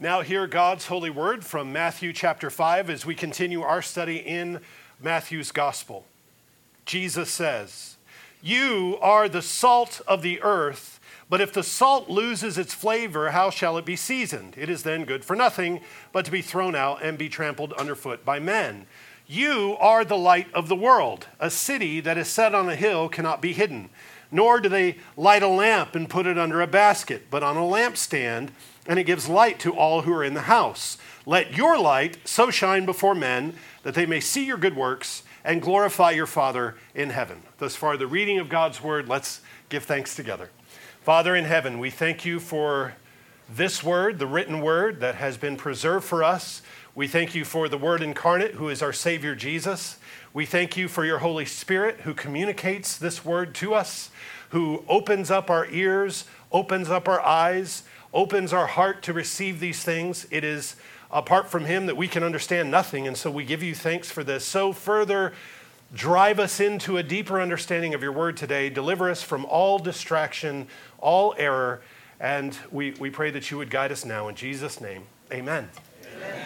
Now hear God's holy word from Matthew chapter 5 as we continue our study in Matthew's gospel. Jesus says, "You are the salt of the earth, but if the salt loses its flavor, how shall it be seasoned? It is then good for nothing but to be thrown out and be trampled underfoot by men. You are the light of the world. A city that is set on a hill cannot be hidden, nor do they light a lamp and put it under a basket, but on a lampstand, and it gives light to all who are in the house. Let your light so shine before men that they may see your good works and glorify your Father in heaven." Thus far, the reading of God's word. Let's give thanks together. Father in heaven, we thank you for this word, the written word that has been preserved for us. We thank you for the word incarnate, who is our Savior Jesus. We thank you for your Holy Spirit, who communicates this word to us, who opens up our ears, opens up our eyes, opens our heart to receive these things. It is apart from him that we can understand nothing, and so we give you thanks for this. So further, drive us into a deeper understanding of your word today. Deliver us from all distraction, all error, and we pray that you would guide us now in Jesus' name. Amen. Amen.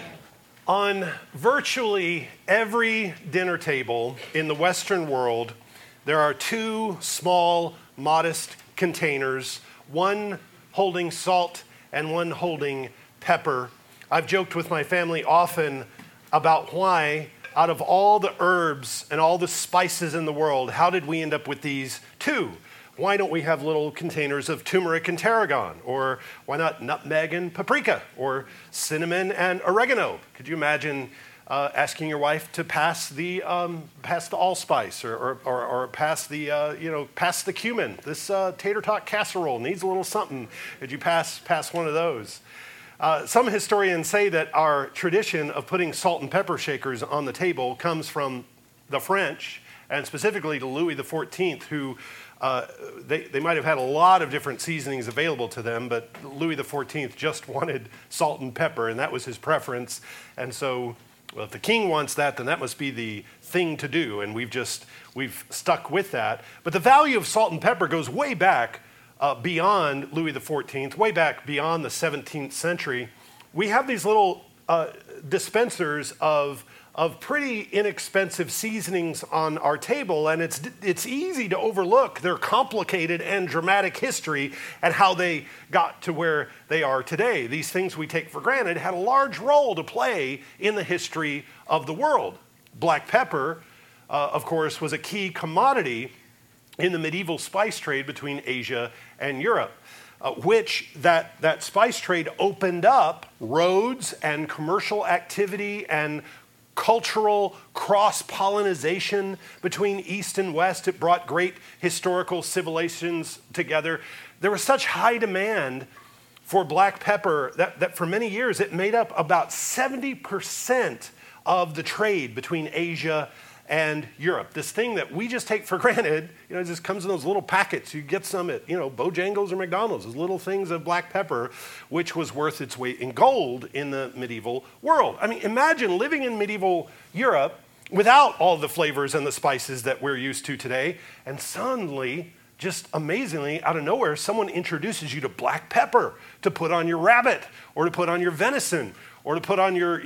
On virtually every dinner table in the Western world, there are two small, modest containers, one holding salt and one holding pepper. I've joked with my family often about why, out of all the herbs and all the spices in the world, how did we end up with these two? Why don't we have little containers of turmeric and tarragon? Or why not nutmeg and paprika? Or cinnamon and oregano? Could you imagine asking your wife to pass the allspice or pass the cumin? This tater tot casserole needs a little something. Did you pass one of those? Some historians say that our tradition of putting salt and pepper shakers on the table comes from the French, and specifically to Louis XIV, who they might have had a lot of different seasonings available to them, but Louis XIV just wanted salt and pepper, and that was his preference, and so. Well, if the king wants that, then that must be the thing to do, and we've stuck with that. But the value of salt and pepper goes way back beyond Louis XIV, way back beyond the 17th century. We have these little dispensers of pretty inexpensive seasonings on our table, and it's easy to overlook their complicated and dramatic history and how they got to where they are today. These things we take for granted had a large role to play in the history of the world. Black pepper, of course, was a key commodity in the medieval spice trade between Asia and Europe, which that spice trade opened up roads and commercial activity and cultural cross-pollinization between East and West. It brought great historical civilizations together. There was such high demand for black pepper that for many years it made up about 70% of the trade between Asia and Europe. This thing that we just take for granted, it just comes in those little packets. You get some at, Bojangles or McDonald's, those little things of black pepper, which was worth its weight in gold in the medieval world. I mean, imagine living in medieval Europe without all the flavors and the spices that we're used to today, and suddenly, just amazingly, out of nowhere, someone introduces you to black pepper to put on your rabbit, or to put on your venison, or to put on your,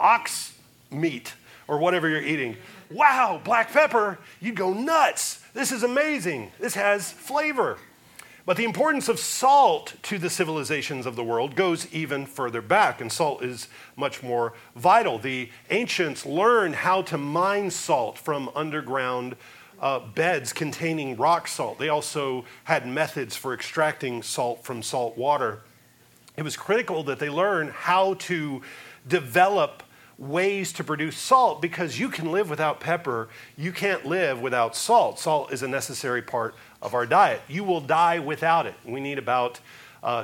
ox meat, or whatever you're eating. Wow, black pepper, you'd go nuts. This is amazing. This has flavor. But the importance of salt to the civilizations of the world goes even further back, and salt is much more vital. The ancients learned how to mine salt from underground beds containing rock salt. They also had methods for extracting salt from salt water. It was critical that they learn how to develop ways to produce salt, because you can live without pepper, you can't live without salt. Salt is a necessary part of our diet. You will die without it. We need about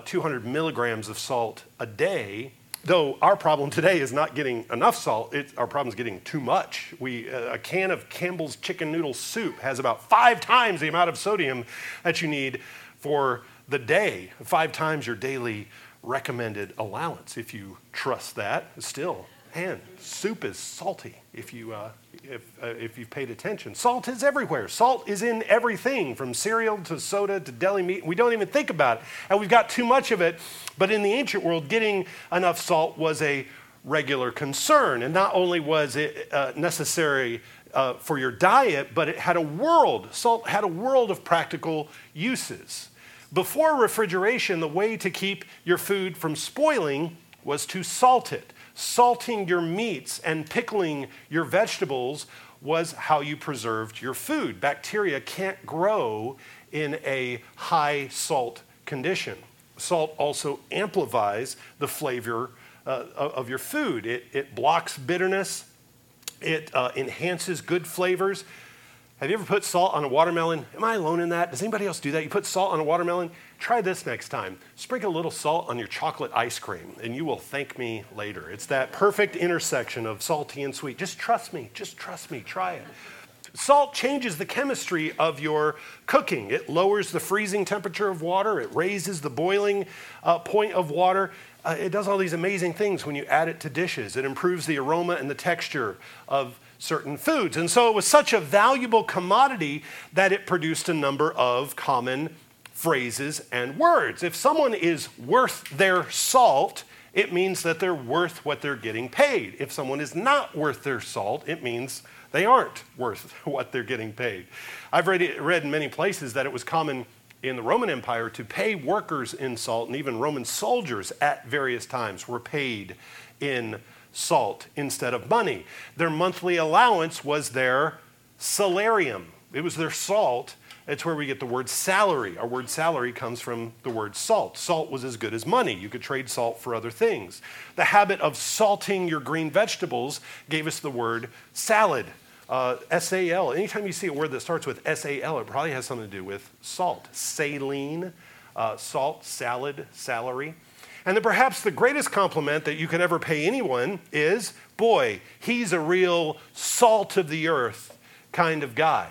200 milligrams of salt a day, though our problem today is not getting enough salt. Our problem is getting too much. A can of Campbell's chicken noodle soup has about 5 times the amount of sodium that you need for the day, 5 times your daily recommended allowance, if you trust that still. hand. Soup is salty. If you've paid attention, salt is everywhere. Salt is in everything, from cereal to soda to deli meat. We don't even think about it, and we've got too much of it. But in the ancient world, getting enough salt was a regular concern, and not only was it necessary for your diet, but it had a world. Salt had a world of practical uses. Before refrigeration, the way to keep your food from spoiling was to salt it. Salting your meats and pickling your vegetables was how you preserved your food. Bacteria can't grow in a high salt condition. Salt also amplifies the flavor of your food. It blocks bitterness. It enhances good flavors. Have you ever put salt on a watermelon? Am I alone in that? Does anybody else do that? You put salt on a watermelon? Try this next time. Sprinkle a little salt on your chocolate ice cream, and you will thank me later. It's that perfect intersection of salty and sweet. Just trust me. Just trust me. Try it. Salt changes the chemistry of your cooking. It lowers the freezing temperature of water. It raises the boiling point of water. It does all these amazing things when you add it to dishes. It improves the aroma and the texture of certain foods. And so it was such a valuable commodity that it produced a number of common phrases and words. If someone is worth their salt, it means that they're worth what they're getting paid. If someone is not worth their salt, it means they aren't worth what they're getting paid. I've read in many places that it was common in the Roman Empire to pay workers in salt, and even Roman soldiers at various times were paid in salt instead of money. Their monthly allowance was their salarium. It was their salt. It's where we get the word salary. Our word salary comes from the word salt. Salt was as good as money. You could trade salt for other things. The habit of salting your green vegetables gave us the word salad. S-A-L, anytime you see a word that starts with S-A-L, it probably has something to do with salt. Saline, salt, salad, salary. And then perhaps the greatest compliment that you could ever pay anyone is, boy, he's a real salt of the earth kind of guy.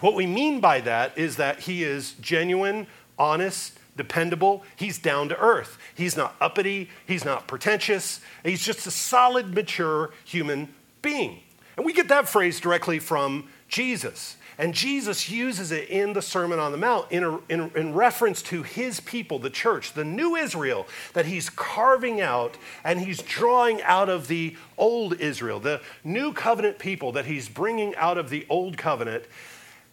What we mean by that is that he is genuine, honest, dependable. He's down to earth. He's not uppity. He's not pretentious. He's just a solid, mature human being. And we get that phrase directly from Jesus. And Jesus uses it in the Sermon on the Mount in reference to his people, the church, the new Israel, that he's carving out and he's drawing out of the old Israel, the new covenant people that he's bringing out of the old covenant.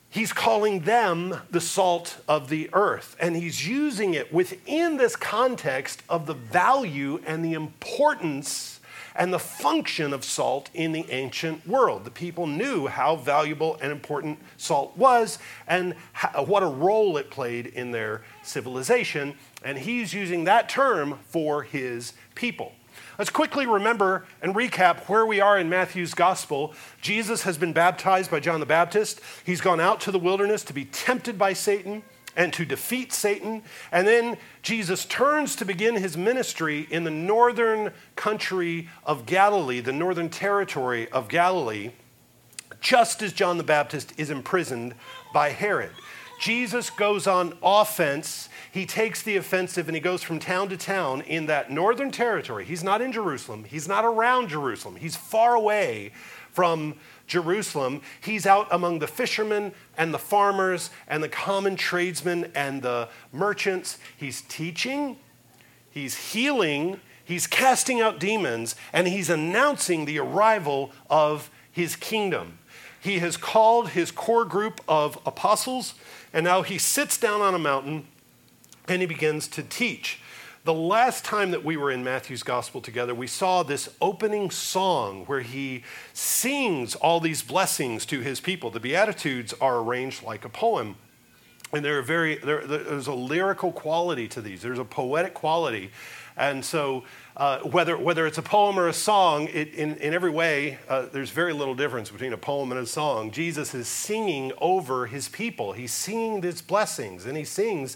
He's calling them the salt of the earth. And he's using it within this context of the value and the importance and the function of salt in the ancient world. The people knew how valuable and important salt was and what a role it played in their civilization. And he's using that term for his people. Let's quickly remember and recap where we are in Matthew's gospel. Jesus has been baptized by John the Baptist. He's gone out to the wilderness to be tempted by Satan and to defeat Satan. And then Jesus turns to begin his ministry in the northern country of Galilee, the northern territory of Galilee, just as John the Baptist is imprisoned by Herod. Jesus goes on offense. He takes the offensive and he goes from town to town in that northern territory. He's not in Jerusalem. He's not around Jerusalem. He's far away from Jerusalem. He's out among the fishermen and the farmers and the common tradesmen and the merchants. He's teaching, he's healing, he's casting out demons, and he's announcing the arrival of his kingdom. He has called his core group of apostles, and now he sits down on a mountain and he begins to teach. The last time that we were in Matthew's gospel together, we saw this opening song where he sings all these blessings to his people. The Beatitudes are arranged like a poem, and there's a lyrical quality to these. There's a poetic quality, and so whether it's a poem or a song, in every way, there's very little difference between a poem and a song. Jesus is singing over his people. He's singing these blessings, and he sings,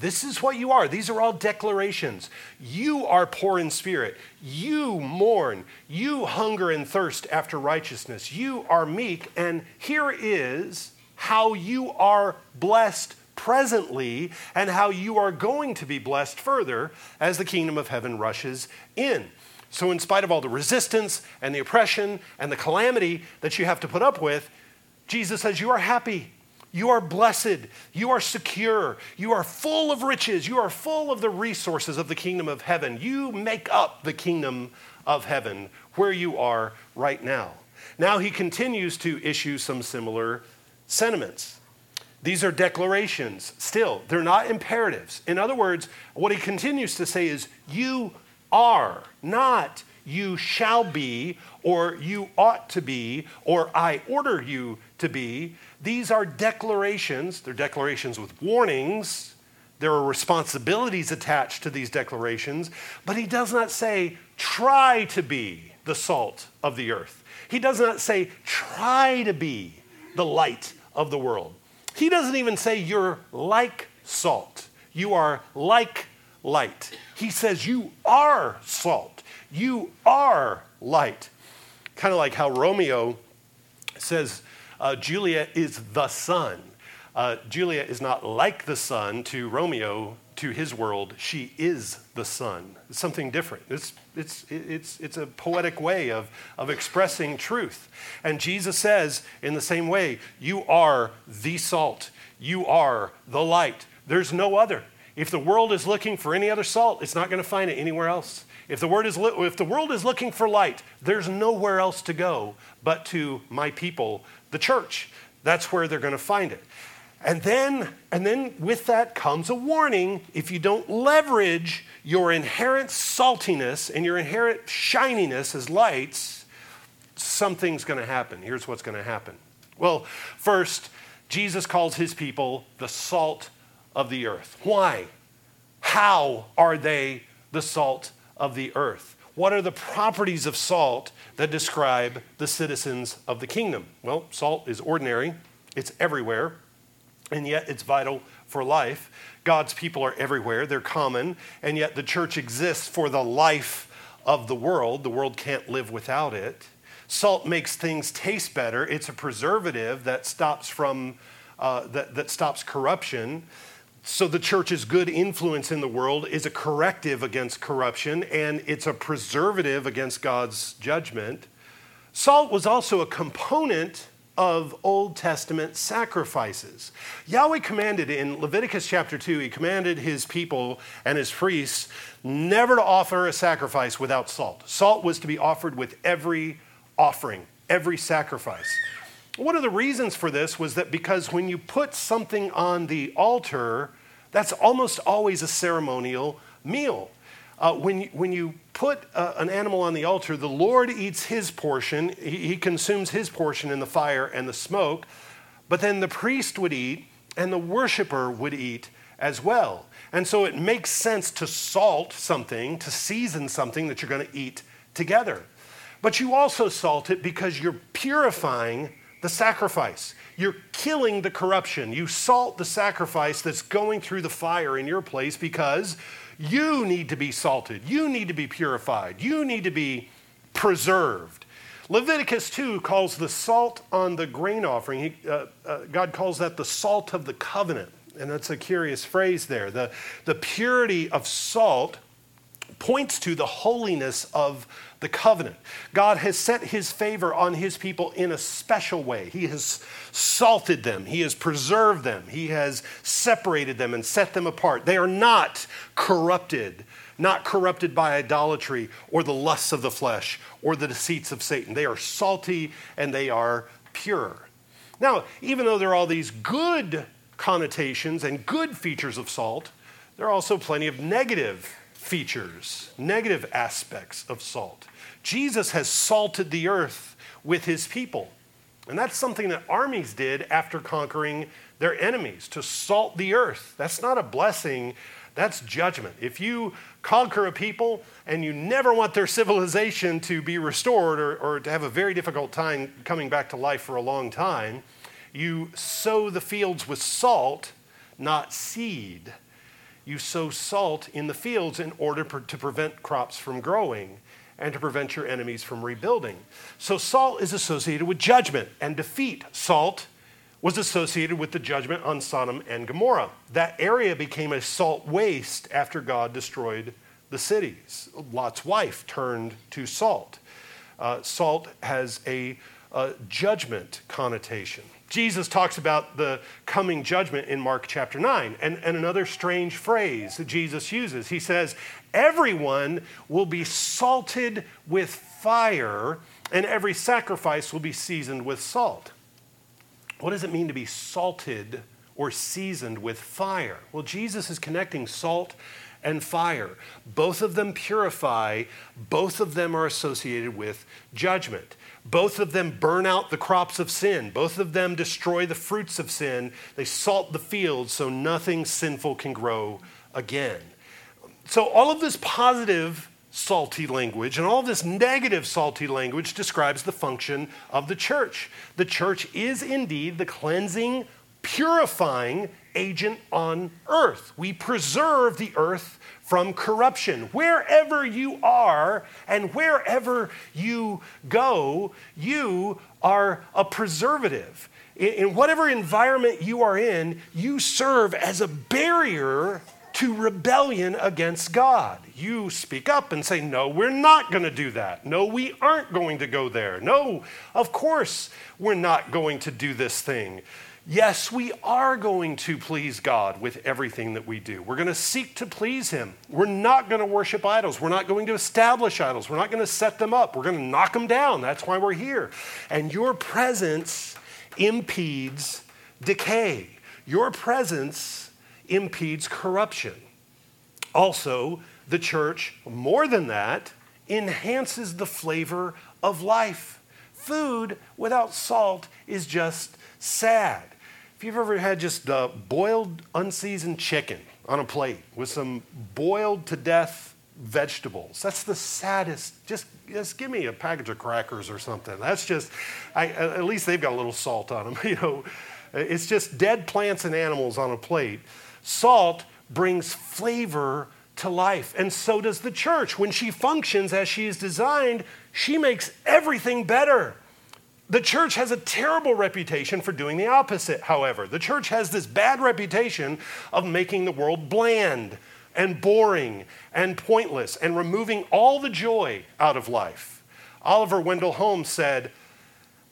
this is what you are. These are all declarations. You are poor in spirit. You mourn. You hunger and thirst after righteousness. You are meek. And here is how you are blessed presently and how you are going to be blessed further as the kingdom of heaven rushes in. So in spite of all the resistance and the oppression and the calamity that you have to put up with, Jesus says you are happy, you are blessed, you are secure, you are full of riches, you are full of the resources of the kingdom of heaven. You make up the kingdom of heaven where you are right now. Now he continues to issue some similar sentiments. These are declarations still. They're not imperatives. In other words, what he continues to say is you are, not you shall be, or you ought to be, or I order you to be. These are declarations. They're declarations with warnings. There are responsibilities attached to these declarations. But he does not say, try to be the salt of the earth. He does not say, try to be the light of the world. He doesn't even say you're like salt. You are like light. He says you are salt. You are light. Kind of like how Romeo says Julia is the sun. Julia is not like the sun to Romeo. To his world, she is the sun. It's something different. It's a poetic way of expressing truth. And Jesus says in the same way, you are the salt. You are the light. There's no other. If the world is looking for any other salt, it's not going to find it anywhere else. If the world is looking for light, there's nowhere else to go but to my people, the church. That's where they're going to find it. And then with that comes a warning. If you don't leverage your inherent saltiness and your inherent shininess as lights, something's going to happen. Here's what's going to happen. Well, first, Jesus calls his people the salt of the earth. Why? How are they the salt of the earth? What are the properties of salt that describe the citizens of the kingdom? Well, salt is ordinary. It's everywhere. And yet it's vital for life. God's people are everywhere. They're common. And yet the church exists for the life of the world. The world can't live without it. Salt makes things taste better. It's a preservative that stops stops corruption. So the church's good influence in the world is a corrective against corruption, and it's a preservative against God's judgment. Salt was also a component of Old Testament sacrifices. Yahweh commanded in Leviticus chapter 2, he commanded his people and his priests never to offer a sacrifice without salt. Salt was to be offered with every offering, every sacrifice. One of the reasons for this was that because when you put something on the altar, that's almost always a ceremonial meal. When you put an animal on the altar, the Lord eats his portion. He consumes his portion in the fire and the smoke, but then the priest would eat and the worshiper would eat as well. And so it makes sense to salt something, to season something that you're going to eat together. But you also salt it because you're purifying the sacrifice. You're killing the corruption. You salt the sacrifice that's going through the fire in your place because you need to be salted. You need to be purified. You need to be preserved. Leviticus 2 calls the salt on the grain offering. God calls that the salt of the covenant. And that's a curious phrase there. The purity of salt points to the holiness of the covenant. God has set his favor on his people in a special way. He has salted them. He has preserved them. He has separated them and set them apart. They are not corrupted by idolatry or the lusts of the flesh or the deceits of Satan. They are salty and they are pure. Now, even though there are all these good connotations and good features of salt, there are also plenty of negative features, negative aspects of salt. Jesus has salted the earth with his people. And that's something that armies did after conquering their enemies, to salt the earth. That's not a blessing, that's judgment. If you conquer a people and you never want their civilization to be restored or to have a very difficult time coming back to life for a long time, you sow the fields with salt, not seed. You sow salt in the fields in order to prevent crops from growing and to prevent your enemies from rebuilding. So salt is associated with judgment and defeat. Salt was associated with the judgment on Sodom and Gomorrah. That area became a salt waste after God destroyed the cities. Lot's wife turned to salt. Salt has a judgment connotation. Jesus talks about the coming judgment in Mark chapter 9, and another strange phrase that Jesus uses. He says, everyone will be salted with fire, and every sacrifice will be seasoned with salt. What does it mean to be salted or seasoned with fire? Well, Jesus is connecting salt and fire. Both of them purify. Both of them are associated with judgment. Both of them burn out the crops of sin. Both of them destroy the fruits of sin. They salt the fields so nothing sinful can grow again. So all of this positive salty language and all this negative salty language describes the function of the church. The church is indeed the cleansing, purifying agent on earth. We preserve the earth from corruption. Wherever you are and wherever you go, you are a preservative. In whatever environment you are in, you serve as a barrier to rebellion against God. You speak up and say, no, we're not going to do that. No, we aren't going to go there. No, of course we're not going to do this thing. Yes, we are going to please God with everything that we do. We're going to seek to please him. We're not going to worship idols. We're not going to establish idols. We're not going to set them up. We're going to knock them down. That's why we're here. And your presence impedes decay. Your presence impedes corruption. Also, the church, more than that, enhances the flavor of life. Food without salt is just sad. If you've ever had just boiled, unseasoned chicken on a plate with some boiled to death vegetables, that's the saddest. Just give me a package of crackers or something. That's just, at least they've got a little salt on them. You know, it's just dead plants and animals on a plate. Salt brings flavor to life, and so does the church. When she functions as she is designed, she makes everything better. The church has a terrible reputation for doing the opposite, however. The church has this bad reputation of making the world bland and boring and pointless and removing all the joy out of life. Oliver Wendell Holmes said,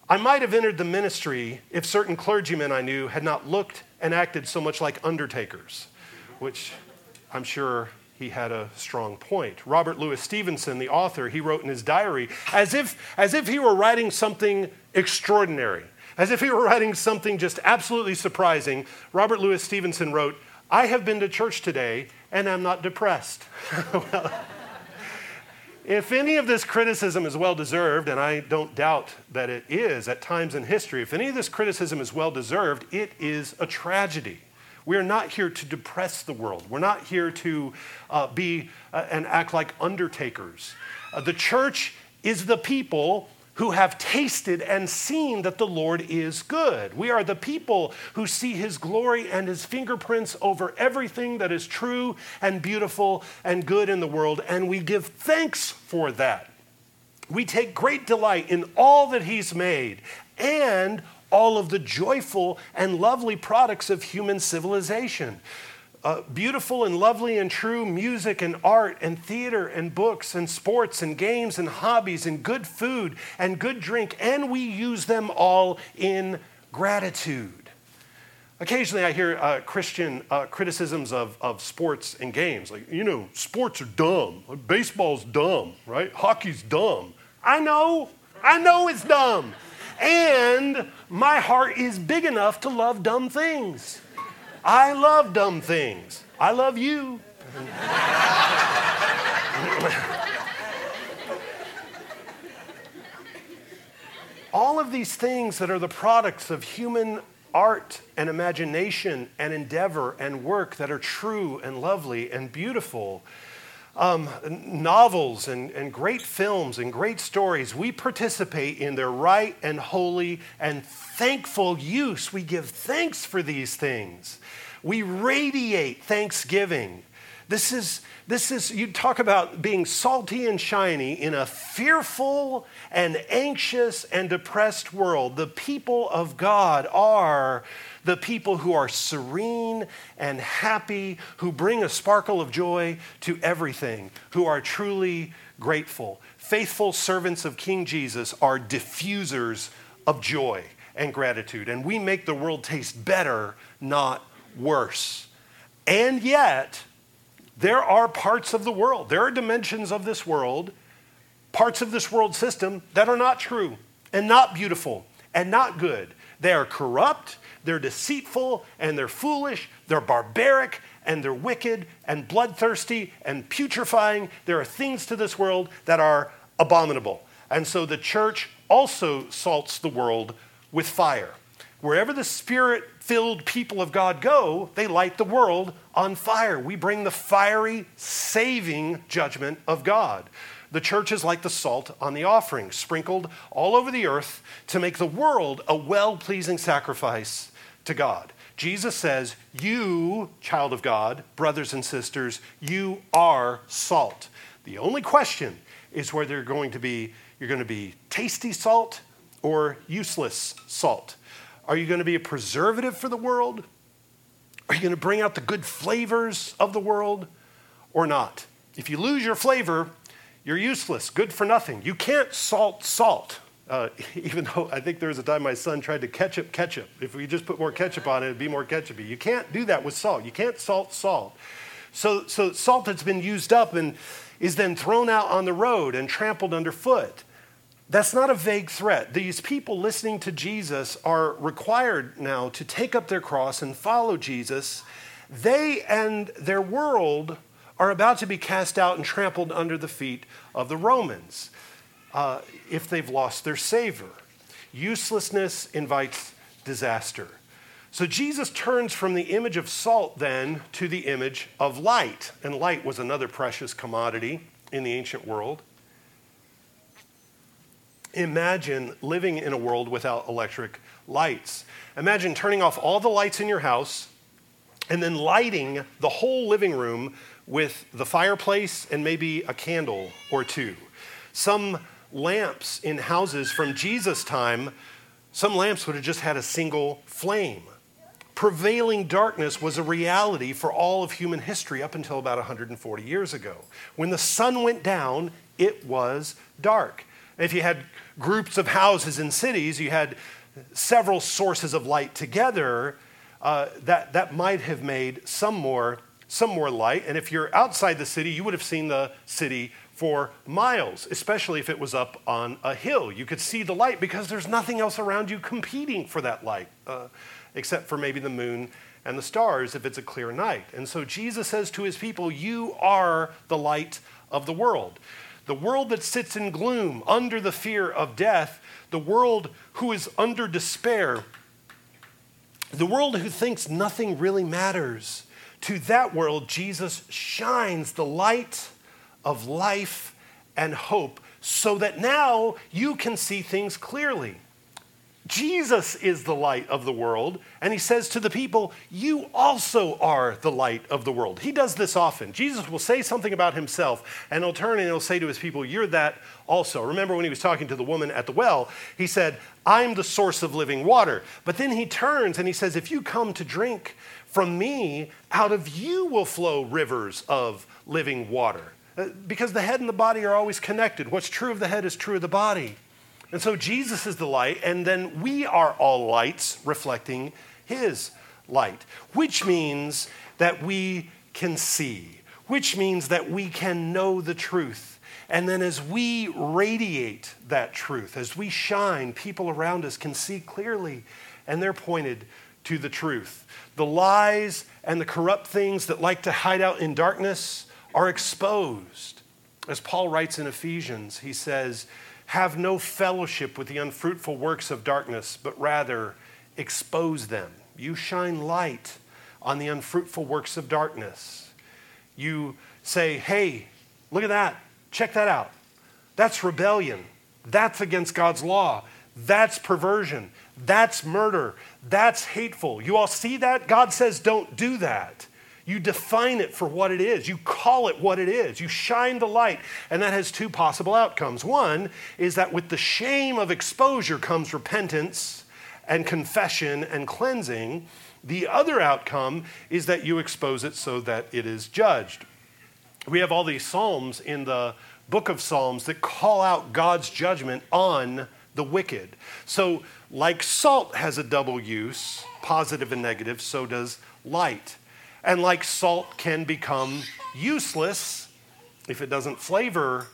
I might have entered the ministry if certain clergymen I knew had not looked and acted so much like undertakers, which I'm sure he had a strong point. Robert Louis Stevenson, the author, he wrote in his diary, as if he were writing something extraordinary, as if he were writing something just absolutely surprising. Robert Louis Stevenson wrote, I have been to church today and I'm not depressed. Well, if any of this criticism is well-deserved, and I don't doubt that it is at times in history, if any of this criticism is well-deserved, it is a tragedy. We are not here to depress the world. We're not here to and act like undertakers. The church is the people who have tasted and seen that the Lord is good. We are the people who see his glory and his fingerprints over everything that is true and beautiful and good in the world, and we give thanks for that. We take great delight in all that he's made and all of the joyful and lovely products of human civilization. Beautiful and lovely and true music and art and theater and books and sports and games and hobbies and good food and good drink, and we use them all in gratitude. Occasionally I hear Christian criticisms of sports and games. Like, you know, sports are dumb. Baseball's dumb, right? Hockey's dumb. I know it's dumb. And my heart is big enough to love dumb things. I love dumb things. I love you. All of these things that are the products of human art and imagination and endeavor and work that are true and lovely and beautiful, novels and great films and great stories, we participate in their right and holy and thankful use. We give thanks for these things. We radiate thanksgiving. This is you talk about being salty and shiny in a fearful and anxious and depressed world. The people of God are the people who are serene and happy, who bring a sparkle of joy to everything, who are truly grateful. Faithful servants of King Jesus are diffusers of joy and gratitude, and we make the world taste better, not worse. And yet, there are parts of the world, there are dimensions of this world, parts of this world system that are not true and not beautiful and not good. They are corrupt, they're deceitful, and they're foolish, they're barbaric, and they're wicked and bloodthirsty and putrefying. There are things to this world that are abominable. And so the church also salts the world with fire. Wherever the Spirit-filled people of God go, they light the world on fire. We bring the fiery, saving judgment of God. The church is like the salt on the offering, sprinkled all over the earth to make the world a well-pleasing sacrifice to God. Jesus says, you, child of God, brothers and sisters, you are salt. The only question is whether you're going to be tasty salt or useless salt. Are you going to be a preservative for the world? Are you going to bring out the good flavors of the world or not? If you lose your flavor, you're useless, good for nothing. You can't salt salt, even though I think there was a time my son tried to ketchup. If we just put more ketchup on it, it'd be more ketchupy. You can't do that with salt. You can't salt salt. So salt that's been used up and is then thrown out on the road and trampled underfoot. That's not a vague threat. These people listening to Jesus are required now to take up their cross and follow Jesus. They and their world are about to be cast out and trampled under the feet of the Romans if they've lost their savor. Uselessness invites disaster. So Jesus turns from the image of salt then to the image of light. And light was another precious commodity in the ancient world. Imagine living in a world without electric lights. Imagine turning off all the lights in your house and then lighting the whole living room with the fireplace and maybe a candle or two. Some lamps in houses from Jesus' time, some lamps would have just had a single flame. Prevailing darkness was a reality for all of human history up until about 140 years ago. When the sun went down, it was dark. If you had groups of houses in cities, you had several sources of light together, that might have made some more light. And if you're outside the city, you would have seen the city for miles, especially if it was up on a hill. You could see the light because there's nothing else around you competing for that light, except for maybe the moon and the stars if it's a clear night. And so Jesus says to his people, you are the light of the world. The world that sits in gloom under the fear of death, the world who is under despair, the world who thinks nothing really matters, to that world, Jesus shines the light of life and hope so that now you can see things clearly. Jesus is the light of the world, and he says to the people, you also are the light of the world. He does this often. Jesus will say something about himself, and he'll turn and he'll say to his people, you're that also. Remember when he was talking to the woman at the well, he said, I'm the source of living water. But then he turns and he says, if you come to drink from me, out of you will flow rivers of living water. Because the head and the body are always connected. What's true of the head is true of the body. And so Jesus is the light, and then we are all lights reflecting his light, which means that we can see, which means that we can know the truth. And then as we radiate that truth, as we shine, people around us can see clearly, and they're pointed to the truth. The lies and the corrupt things that like to hide out in darkness are exposed. As Paul writes in Ephesians, he says, have no fellowship with the unfruitful works of darkness, but rather expose them. You shine light on the unfruitful works of darkness. You say, hey, look at that. Check that out. That's rebellion. That's against God's law. That's perversion. That's murder. That's hateful. You all see that? God says don't do that. You define it for what it is. You call it what it is. You shine the light. And that has two possible outcomes. One is that with the shame of exposure comes repentance and confession and cleansing. The other outcome is that you expose it so that it is judged. We have all these Psalms in the book of Psalms that call out God's judgment on the wicked. So like salt has a double use, positive and negative, so does light. And like salt can become useless if it doesn't flavor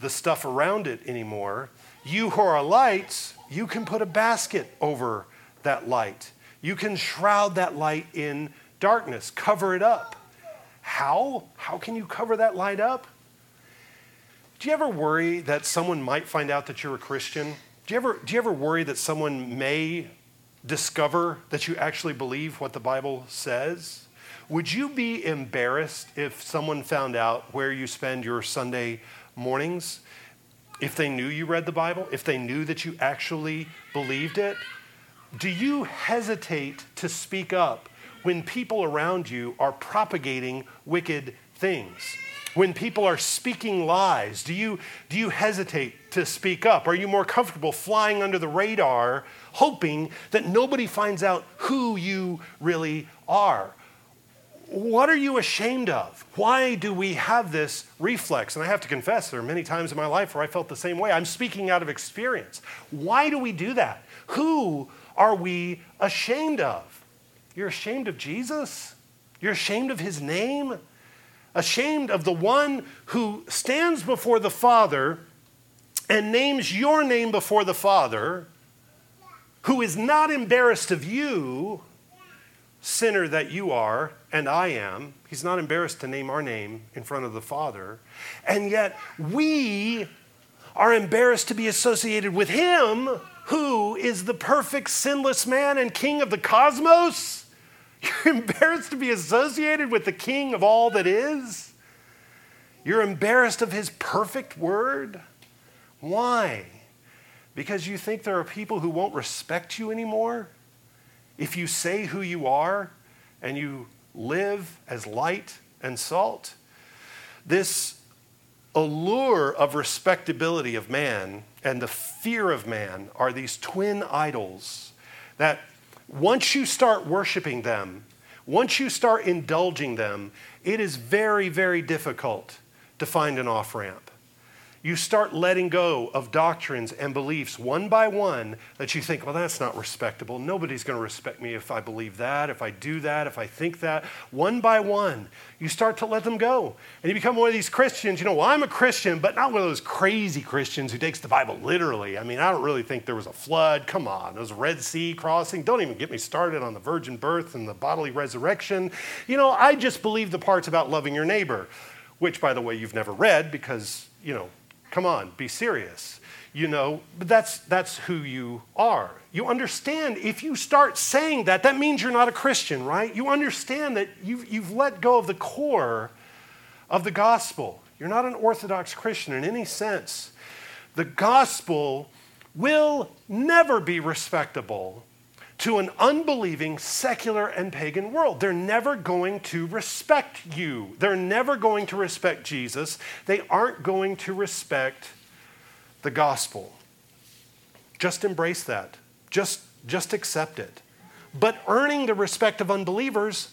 the stuff around it anymore, you who are lights, you can put a basket over that light. You can shroud that light in darkness, cover it up. How? How can you cover that light up? Do you ever worry that someone might find out that you're a Christian? Do you ever worry that someone may discover that you actually believe what the Bible says? Would you be embarrassed if someone found out where you spend your Sunday mornings? If they knew you read the Bible? If they knew that you actually believed it? Do you hesitate to speak up when people around you are propagating wicked things? When people are speaking lies, do you hesitate to speak up? Are you more comfortable flying under the radar, hoping that nobody finds out who you really are? What are you ashamed of? Why do we have this reflex? And I have to confess, there are many times in my life where I felt the same way. I'm speaking out of experience. Why do we do that? Who are we ashamed of? You're ashamed of Jesus? You're ashamed of his name? Ashamed of the one who stands before the Father and names your name before the Father, who is not embarrassed of you, sinner that you are, and I am. He's not embarrassed to name our name in front of the Father. And yet we are embarrassed to be associated with him who is the perfect, sinless man and king of the cosmos. You're embarrassed to be associated with the king of all that is. You're embarrassed of his perfect word. Why? Because you think there are people who won't respect you anymore? If you say who you are and you live as light and salt, this allure of respectability of man and the fear of man are these twin idols that once you start worshiping them, once you start indulging them, it is very, very difficult to find an off-ramp. You start letting go of doctrines and beliefs one by one that you think, well, that's not respectable. Nobody's going to respect me if I believe that, if I do that, if I think that. One by one, you start to let them go. And you become one of these Christians, well, I'm a Christian, but not one of those crazy Christians who takes the Bible literally. I don't really think there was a flood. Come on, those Red Sea crossing. Don't even get me started on the virgin birth and the bodily resurrection. I just believe the parts about loving your neighbor, which, by the way, you've never read because, come on, be serious. But that's who you are. You understand if you start saying that, that means you're not a Christian, right? You understand that you've let go of the core of the gospel. You're not an Orthodox Christian in any sense. The gospel will never be respectable to an unbelieving, secular, and pagan world. They're never going to respect you. They're never going to respect Jesus. They aren't going to respect the gospel. Just embrace that. Just accept it. But earning the respect of unbelievers,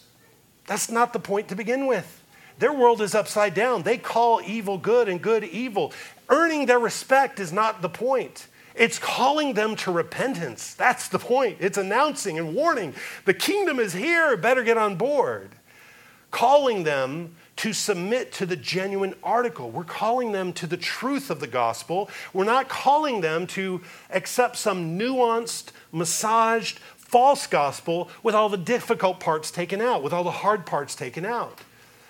that's not the point to begin with. Their world is upside down. They call evil good and good evil. Earning their respect is not the point. It's calling them to repentance. That's the point. It's announcing and warning. The kingdom is here. Better get on board. Calling them to submit to the genuine article. We're calling them to the truth of the gospel. We're not calling them to accept some nuanced, massaged, false gospel with all the difficult parts taken out, with all the hard parts taken out.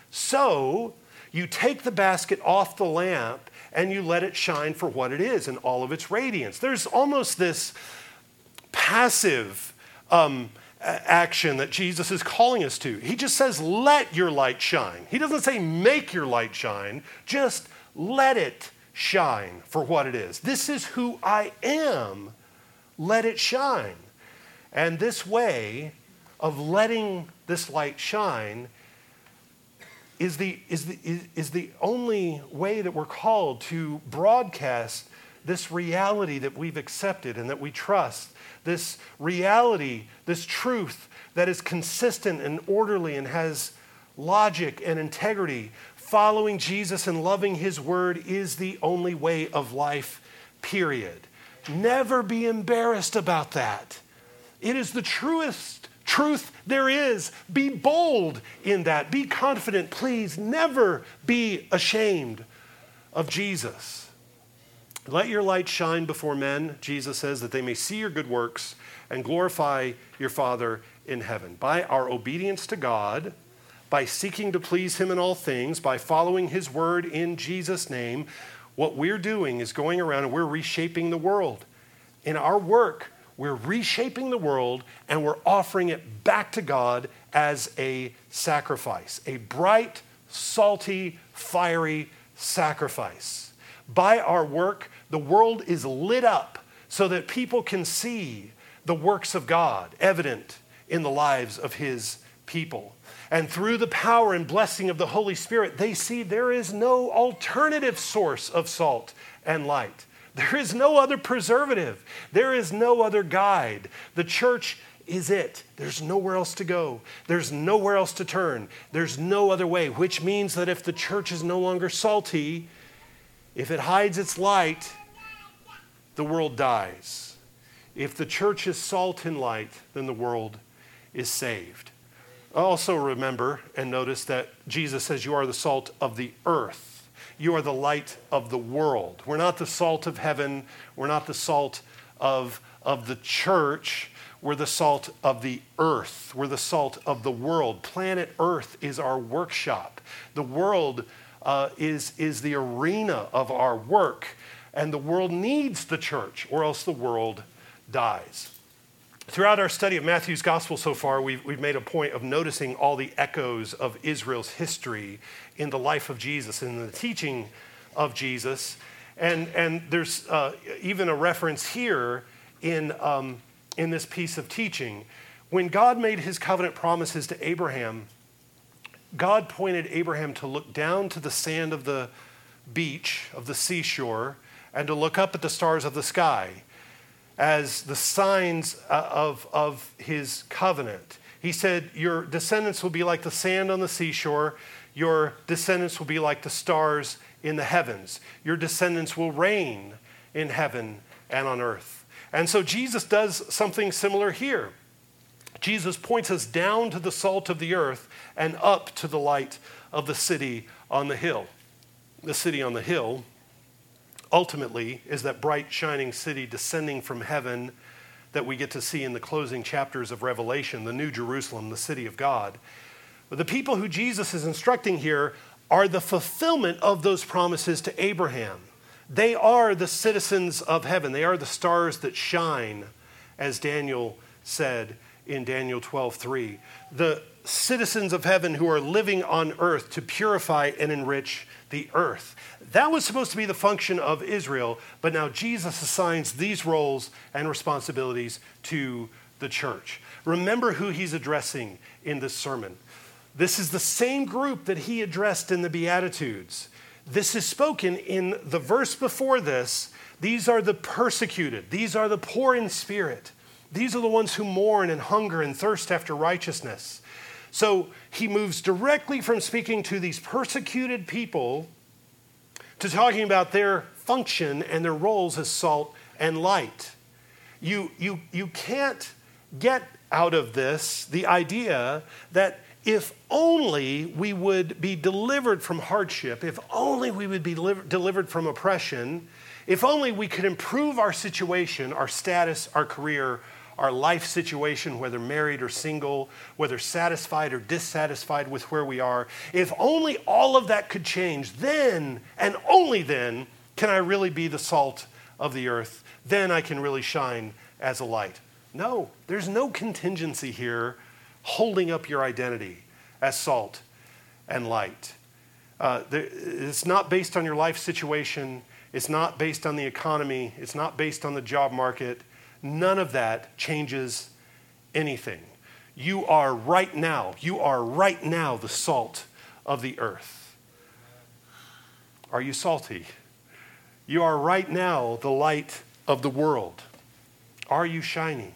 So you take the basket off the lamp and you let it shine for what it is in all of its radiance. There's almost this passive action that Jesus is calling us to. He just says, let your light shine. He doesn't say, make your light shine. Just let it shine for what it is. This is who I am. Let it shine. And this way of letting this light shine is the only way that we're called to broadcast this reality that we've accepted and that we trust, this reality, this truth that is consistent and orderly and has logic and integrity. Following Jesus and loving his word is the only way of life, period. Never be embarrassed about that. It is the truest truth there is. Be bold in that. Be confident. Please never be ashamed of Jesus. Let your light shine before men, Jesus says, that they may see your good works and glorify your Father in heaven. By our obedience to God, by seeking to please him in all things, by following his word in Jesus' name, what we're doing is going around and we're reshaping the world. In our work, we're reshaping the world and we're offering it back to God as a sacrifice, a bright, salty, fiery sacrifice. By our work, the world is lit up so that people can see the works of God evident in the lives of his people. And through the power and blessing of the Holy Spirit, they see there is no alternative source of salt and light. There is no other preservative. There is no other guide. The church is it. There's nowhere else to go. There's nowhere else to turn. There's no other way, which means that if the church is no longer salty, if it hides its light, the world dies. If the church is salt and light, then the world is saved. Also remember and notice that Jesus says you are the salt of the earth. You are the light of the world. We're not the salt of heaven. We're not the salt of the church. We're the salt of the earth. We're the salt of the world. Planet Earth is our workshop. The world is the arena of our work, and the world needs the church or else the world dies. Throughout our study of Matthew's gospel so far, we've made a point of noticing all the echoes of Israel's history in the life of Jesus, in the teaching of Jesus. And there's even a reference here in this piece of teaching. When God made his covenant promises to Abraham, God pointed Abraham to look down to the sand of the beach, of the seashore, and to look up at the stars of the sky as the signs of his covenant. He said, your descendants will be like the sand on the seashore. Your descendants will be like the stars in the heavens. Your descendants will reign in heaven and on earth. And so Jesus does something similar here. Jesus points us down to the salt of the earth and up to the light of the city on the hill. The city on the hill ultimately is that bright, shining city descending from heaven that we get to see in the closing chapters of Revelation, the New Jerusalem, the city of God. But the people who Jesus is instructing here are the fulfillment of those promises to Abraham. They are the citizens of heaven. They are the stars that shine, as Daniel said in Daniel 12:3. The citizens of heaven who are living on earth to purify and enrich the earth. That was supposed to be the function of Israel, but now Jesus assigns these roles and responsibilities to the church. Remember who he's addressing in this sermon. This is the same group that he addressed in the Beatitudes. This is spoken in the verse before this. These are the persecuted. These are the poor in spirit. These are the ones who mourn and hunger and thirst after righteousness. So he moves directly from speaking to these persecuted people to talking about their function and their roles as salt and light. You can't get out of this the idea that if only we would be delivered from hardship, if only we would be delivered from oppression, if only we could improve our situation, our status, our career, our life situation, whether married or single, whether satisfied or dissatisfied with where we are, if only all of that could change, then and only then can I really be the salt of the earth. Then I can really shine as a light. No, there's no contingency here holding up your identity as salt and light. It's not based on your life situation. It's not based on the economy. It's not based on the job market. None of that changes anything. You are right now the salt of the earth. Are you salty? You are right now the light of the world. Are you shining?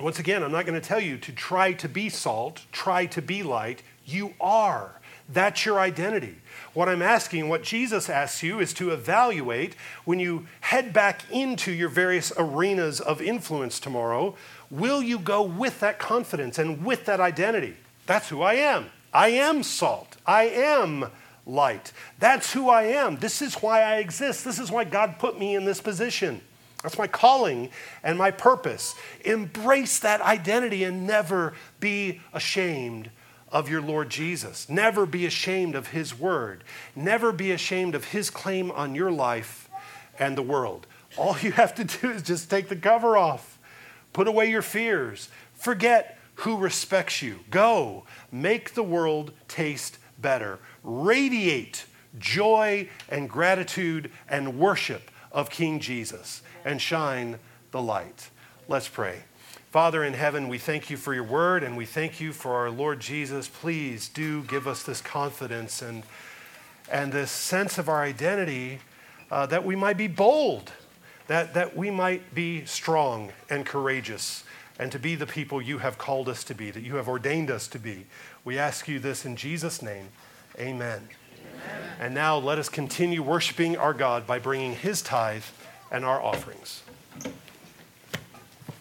Once again, I'm not going to tell you to try to be salt, try to be light. You are. That's your identity. What I'm asking, what Jesus asks you is to evaluate when you head back into your various arenas of influence tomorrow, will you go with that confidence and with that identity? That's who I am. I am salt. I am light. That's who I am. This is why I exist. This is why God put me in this position. That's my calling and my purpose. Embrace that identity and never be ashamed of your Lord Jesus. Never be ashamed of his word. Never be ashamed of his claim on your life and the world. All you have to do is just take the cover off. Put away your fears. Forget who respects you. Go. Make the world taste better. Radiate joy and gratitude and worship of King Jesus and shine the light. Let's pray. Father in heaven, we thank you for your word and we thank you for our Lord Jesus. Please do give us this confidence and this sense of our identity that we might be bold, that we might be strong and courageous and to be the people you have called us to be, that you have ordained us to be. We ask you this in Jesus' name, amen. Amen. And now let us continue worshiping our God by bringing his tithe and our offerings.